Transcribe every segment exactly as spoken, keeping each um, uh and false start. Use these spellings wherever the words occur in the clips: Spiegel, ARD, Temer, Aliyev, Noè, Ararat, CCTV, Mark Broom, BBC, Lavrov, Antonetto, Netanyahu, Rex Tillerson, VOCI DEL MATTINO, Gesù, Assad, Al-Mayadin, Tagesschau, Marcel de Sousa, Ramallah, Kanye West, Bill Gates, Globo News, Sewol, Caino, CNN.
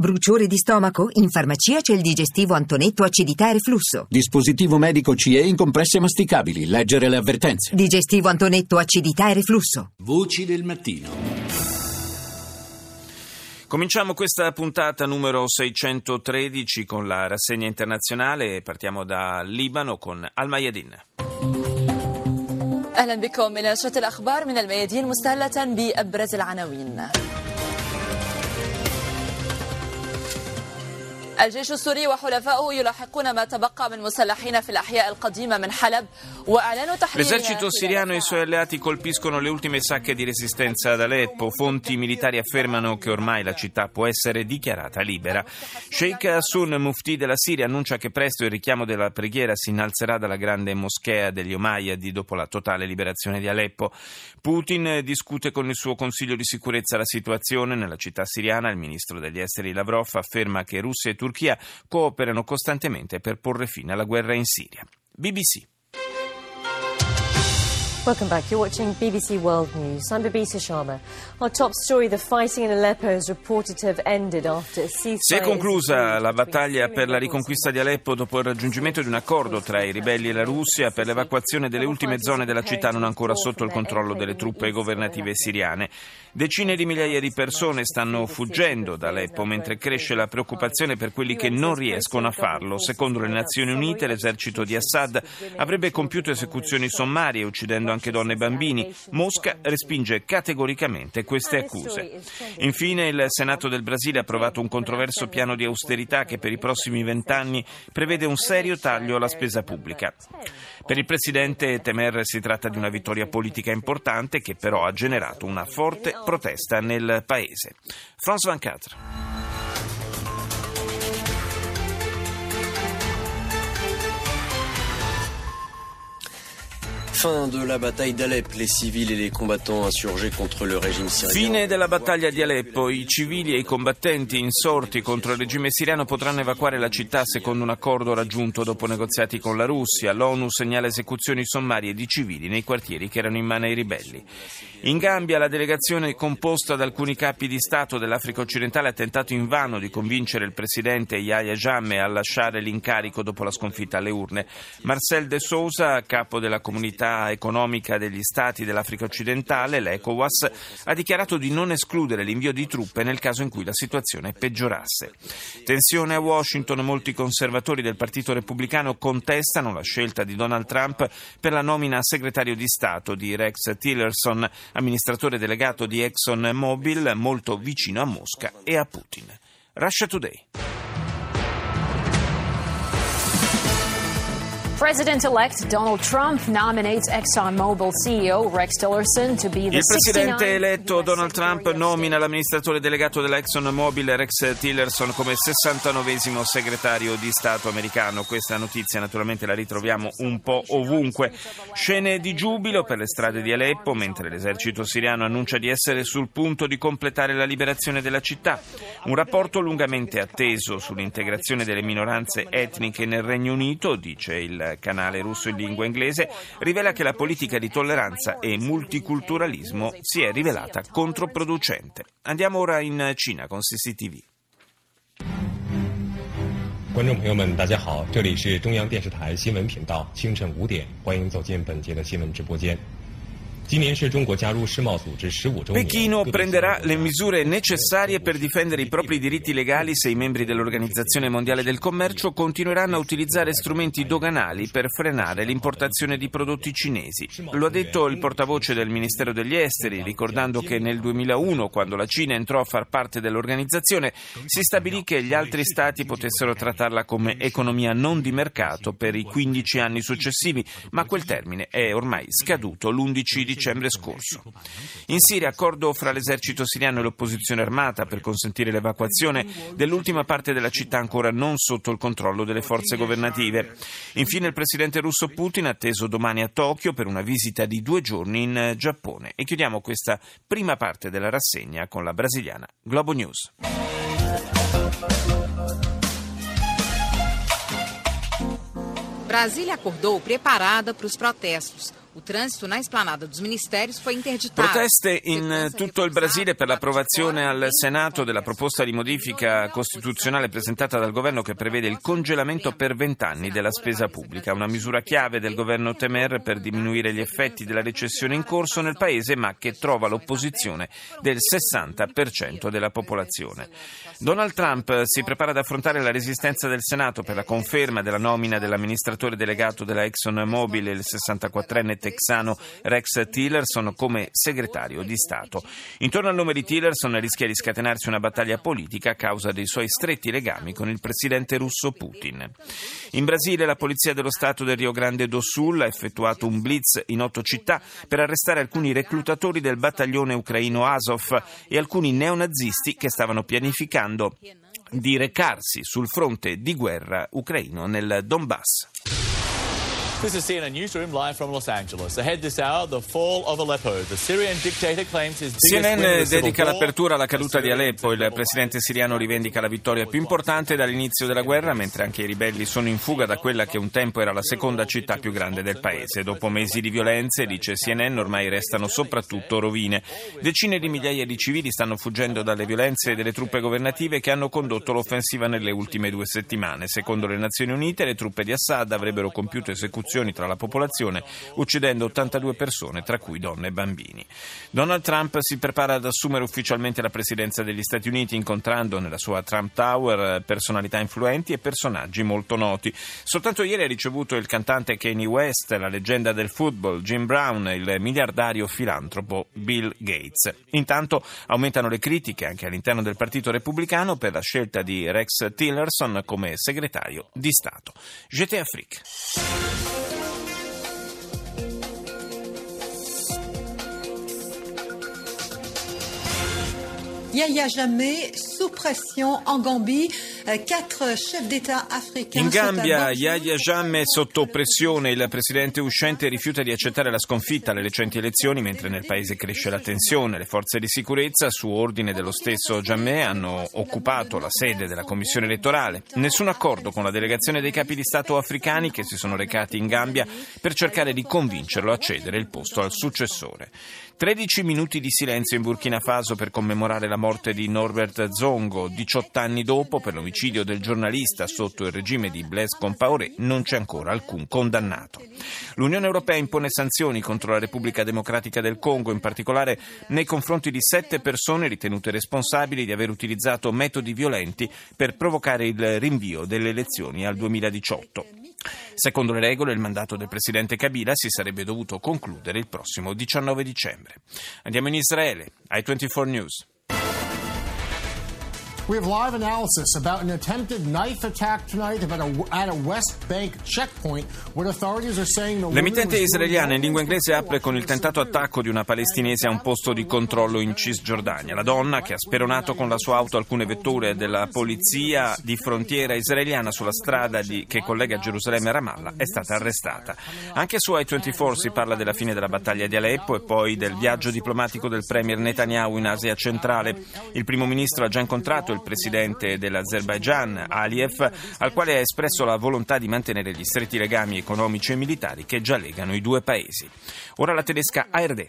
Bruciore di stomaco? In farmacia c'è il digestivo Antonetto acidità e reflusso. Dispositivo medico C E in compresse masticabili. Leggere le avvertenze. Digestivo Antonetto acidità e reflusso. Voci del mattino. Cominciamo questa puntata numero seicentotredici con la rassegna internazionale e partiamo da Libano con Al-Mayadin. أهلا بكم إلى نشرة الأخبار من الميادين مستهلة بأبرز العناوين. الجيش السوري وحلفائه يلاحقون ما تبقى من مسلحين في الأحياء القديمة من حلب وأعلنوا تحرير. L'esercito siriano e i suoi alleati colpiscono le ultime sacche di resistenza ad Aleppo. Fonti militari affermano che ormai la città può essere dichiarata libera. Sheikh Hassoun, mufti della Siria, annuncia che presto il richiamo della preghiera si innalzerà dalla grande moschea degli Omayyadi dopo la totale liberazione di Aleppo. Putin discute con il suo Consiglio di sicurezza la situazione nella città siriana. Il ministro degli esteri Lavrov afferma che Russia e Turchia Turchia cooperano costantemente per porre fine alla guerra in Siria. B B C. Welcome back. You're watching B B C World News. I'm Babita Sharma. Our top story, the fighting in Aleppo is reported to have ended after a ceasefire. Si è conclusa la battaglia per la riconquista di Aleppo dopo il raggiungimento di un accordo tra i ribelli e la Russia per l'evacuazione delle ultime zone della città non ancora sotto il controllo delle truppe governative siriane. Decine di migliaia di persone stanno fuggendo da Aleppo mentre cresce la preoccupazione per quelli che non riescono a farlo. Secondo le Nazioni Unite, l'esercito di Assad avrebbe compiuto esecuzioni sommarie uccidendo anche donne e bambini. Mosca respinge categoricamente queste accuse. Infine, il Senato del Brasile ha approvato un controverso piano di austerità che per i prossimi vent'anni prevede un serio taglio alla spesa pubblica. Per il presidente Temer si tratta di una vittoria politica importante che però ha generato una forte protesta nel paese. France ventiquattro. Fine della battaglia di Aleppo. I civili e i combattenti insorti contro il regime siriano potranno evacuare la città secondo un accordo raggiunto dopo negoziati con la Russia. L'ONU segnala esecuzioni sommarie di civili nei quartieri che erano in mano ai ribelli. In Gambia la delegazione composta da alcuni capi di Stato dell'Africa occidentale ha tentato invano di convincere il presidente Yahya Jammeh a lasciare l'incarico dopo la sconfitta alle urne. Marcel de Sousa, capo della comunità economica degli stati dell'Africa occidentale, l'ECOWAS, ha dichiarato di non escludere l'invio di truppe nel caso in cui la situazione peggiorasse. Tensione a Washington, molti conservatori del Partito Repubblicano contestano la scelta di Donald Trump per la nomina a segretario di Stato di Rex Tillerson, amministratore delegato di ExxonMobil, molto vicino a Mosca e a Putin. Russia Today. President-elect Donald Trump nominates ExxonMobil C E O Rex Tillerson to be the Il presidente eletto Donald Trump nomina l'amministratore delegato della ExxonMobil Rex Tillerson come sessantanovesimo segretario di Stato americano. Questa notizia naturalmente la ritroviamo un po' ovunque. Scene di giubilo per le strade di Aleppo mentre l'esercito siriano annuncia di essere sul punto di completare la liberazione della città. Un rapporto lungamente atteso sull'integrazione delle minoranze etniche nel Regno Unito, dice il canale russo in lingua inglese, rivela che la politica di tolleranza e multiculturalismo si è rivelata controproducente. Andiamo ora in Cina con C C T V. Pechino prenderà le misure necessarie per difendere i propri diritti legali se i membri dell'Organizzazione Mondiale del Commercio continueranno a utilizzare strumenti doganali per frenare l'importazione di prodotti cinesi. Lo ha detto il portavoce del Ministero degli Esteri, ricordando che nel duemilauno, quando la Cina entrò a far parte dell'organizzazione, si stabilì che gli altri stati potessero trattarla come economia non di mercato per i quindici anni successivi, ma quel termine è ormai scaduto l'undici dicembre. dicembre scorso. In Siria, accordo fra l'esercito siriano e l'opposizione armata per consentire l'evacuazione dell'ultima parte della città ancora non sotto il controllo delle forze governative. Infine, il presidente russo Putin atteso domani a Tokyo per una visita di due giorni in Giappone. E chiudiamo questa prima parte della rassegna con la brasiliana Globo News. Brasília acordou preparada para os protestos. O trânsito na esplanada dos ministérios foi interditado. Proteste in tutto il Brasile per l'approvazione al Senato della proposta di modifica costituzionale presentata dal governo che prevede il congelamento per vent'anni della spesa pubblica, una misura chiave del governo Temer per diminuire gli effetti della recessione in corso nel paese, ma che trova l'opposizione del sessanta per cento della popolazione. Donald Trump si prepara ad affrontare la resistenza del Senato per la conferma della nomina dell'amministratore delegato della ExxonMobil, il sessantaquattrenne texano Rex Tillerson, come segretario di Stato. Intorno al nome di Tillerson rischia di scatenarsi una battaglia politica a causa dei suoi stretti legami con il presidente russo Putin. In Brasile la polizia dello Stato del Rio Grande do Sul ha effettuato un blitz in otto città per arrestare alcuni reclutatori del battaglione ucraino Azov e alcuni neonazisti che stavano pianificando di recarsi sul fronte di guerra ucraino nel Donbass. This is C N N Newsroom live from Los Angeles. Ahead this hour, the fall of Aleppo. The Syrian dictator claims his C N N dedica l'apertura alla caduta di Aleppo. Il presidente siriano rivendica la vittoria più importante dall'inizio della guerra, mentre anche i ribelli sono in fuga da quella che un tempo era la seconda città più grande del paese. Dopo mesi di violenze, dice C N N, ormai restano soprattutto rovine. Decine di migliaia di civili stanno fuggendo dalle violenze delle truppe governative che hanno condotto l'offensiva nelle ultime due settimane. Secondo le Nazioni Unite, le truppe di Assad avrebbero compiuto esecuzioni tra la popolazione, uccidendo ottantadue persone, tra cui donne e bambini. Donald Trump si prepara ad assumere ufficialmente la presidenza degli Stati Uniti, incontrando nella sua Trump Tower personalità influenti e personaggi molto noti. Soltanto ieri ha ricevuto il cantante Kanye West, la leggenda del football Jim Brown e il miliardario filantropo Bill Gates. Intanto aumentano le critiche anche all'interno del Partito Repubblicano per la scelta di Rex Tillerson come segretario di Stato. G T Afrique. Yahya Jammeh, sous pression en Gambie, quattro chefs d'État africains. In Gambia, Yahya Jammeh sotto pressione, il presidente uscente rifiuta di accettare la sconfitta alle recenti elezioni, mentre nel paese cresce la tensione. Le forze di sicurezza, su ordine dello stesso Jammeh, hanno occupato la sede della commissione elettorale. Nessun accordo con la delegazione dei capi di Stato africani che si sono recati in Gambia per cercare di convincerlo a cedere il posto al successore. tredici minuti di silenzio in Burkina Faso per commemorare la morte di Norbert Zongo. diciotto anni dopo, per l'omicidio del giornalista sotto il regime di Blaise Compaoré, non c'è ancora alcun condannato. L'Unione Europea impone sanzioni contro la Repubblica Democratica del Congo, in particolare nei confronti di sette persone ritenute responsabili di aver utilizzato metodi violenti per provocare il rinvio delle elezioni al duemiladiciotto. Secondo le regole, il mandato del presidente Kabila si sarebbe dovuto concludere il prossimo diciannove dicembre. Andiamo in Israele, I ventiquattro News. We have live analysis about an attempted knife attack tonight about a, at a West Bank checkpoint where authorities are saying the L'emittente israeliana in lingua inglese apre con il tentato attacco di una palestinese a un posto di controllo in Cisgiordania. La donna, che ha speronato con la sua auto alcune vetture della polizia di frontiera israeliana sulla strada di, che collega Gerusalemme a Ramallah, è stata arrestata. Anche su I ventiquattro si parla della fine della battaglia di Aleppo e poi del viaggio diplomatico del premier Netanyahu in Asia centrale. Il primo ministro ha già incontrato il il presidente dell'Azerbaigian, Aliyev, al quale ha espresso la volontà di mantenere gli stretti legami economici e militari che già legano i due paesi. Ora la tedesca A R D.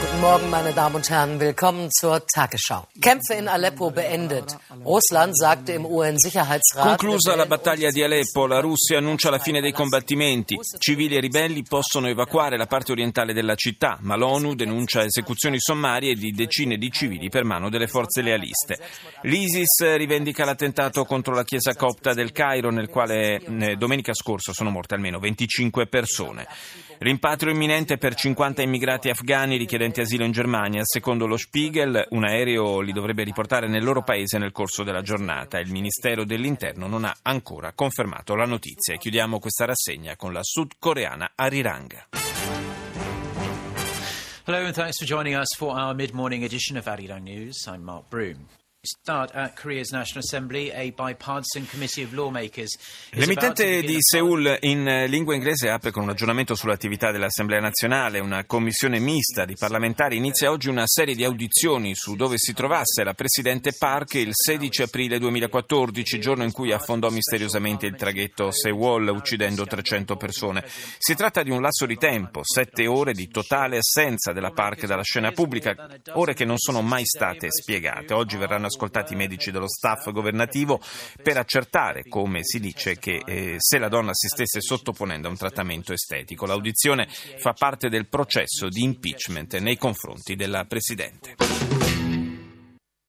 Guten Morgen, meine Damen und Herren. Willkommen zur Tagesschau. Kämpfe in Aleppo beendet. Russland sagte im U N-Sicherheitsrat... Conclusa la battaglia di Aleppo, la Russia annuncia la fine dei combattimenti. Civili e ribelli possono evacuare la parte orientale della città, ma l'ONU denuncia esecuzioni sommarie di decine di civili per mano delle forze lealiste. L'ISIS rivendica l'attentato contro la chiesa copta del Cairo, nel quale eh, domenica scorsa sono morte almeno venticinque persone. Rimpatrio imminente per cinquanta immigrati afghani richiedenti asilo in Germania. Secondo lo Spiegel, un aereo li dovrebbe riportare nel loro paese nel corso della giornata. Il Ministero dell'Interno non ha ancora confermato la notizia. E chiudiamo questa rassegna con la sudcoreana Arirang. Hello and thanks for joining us for our mid-morning edition of Arirang News. I'm Mark Broom. L'emittente di Seoul in lingua inglese apre con un aggiornamento sull'attività dell'Assemblea Nazionale. Una commissione mista di parlamentari inizia oggi una serie di audizioni su dove si trovasse la presidente Park il sedici aprile duemilaquattordici, giorno in cui affondò misteriosamente il traghetto Sewol uccidendo trecento persone. Si tratta di un lasso di tempo, sette ore di totale assenza della Park dalla scena pubblica, ore che non sono mai state spiegate. Oggi verranno ascoltati i medici dello staff governativo per accertare, come si dice, che eh, se la donna si stesse sottoponendo a un trattamento estetico. L'audizione fa parte del processo di impeachment nei confronti della Presidente.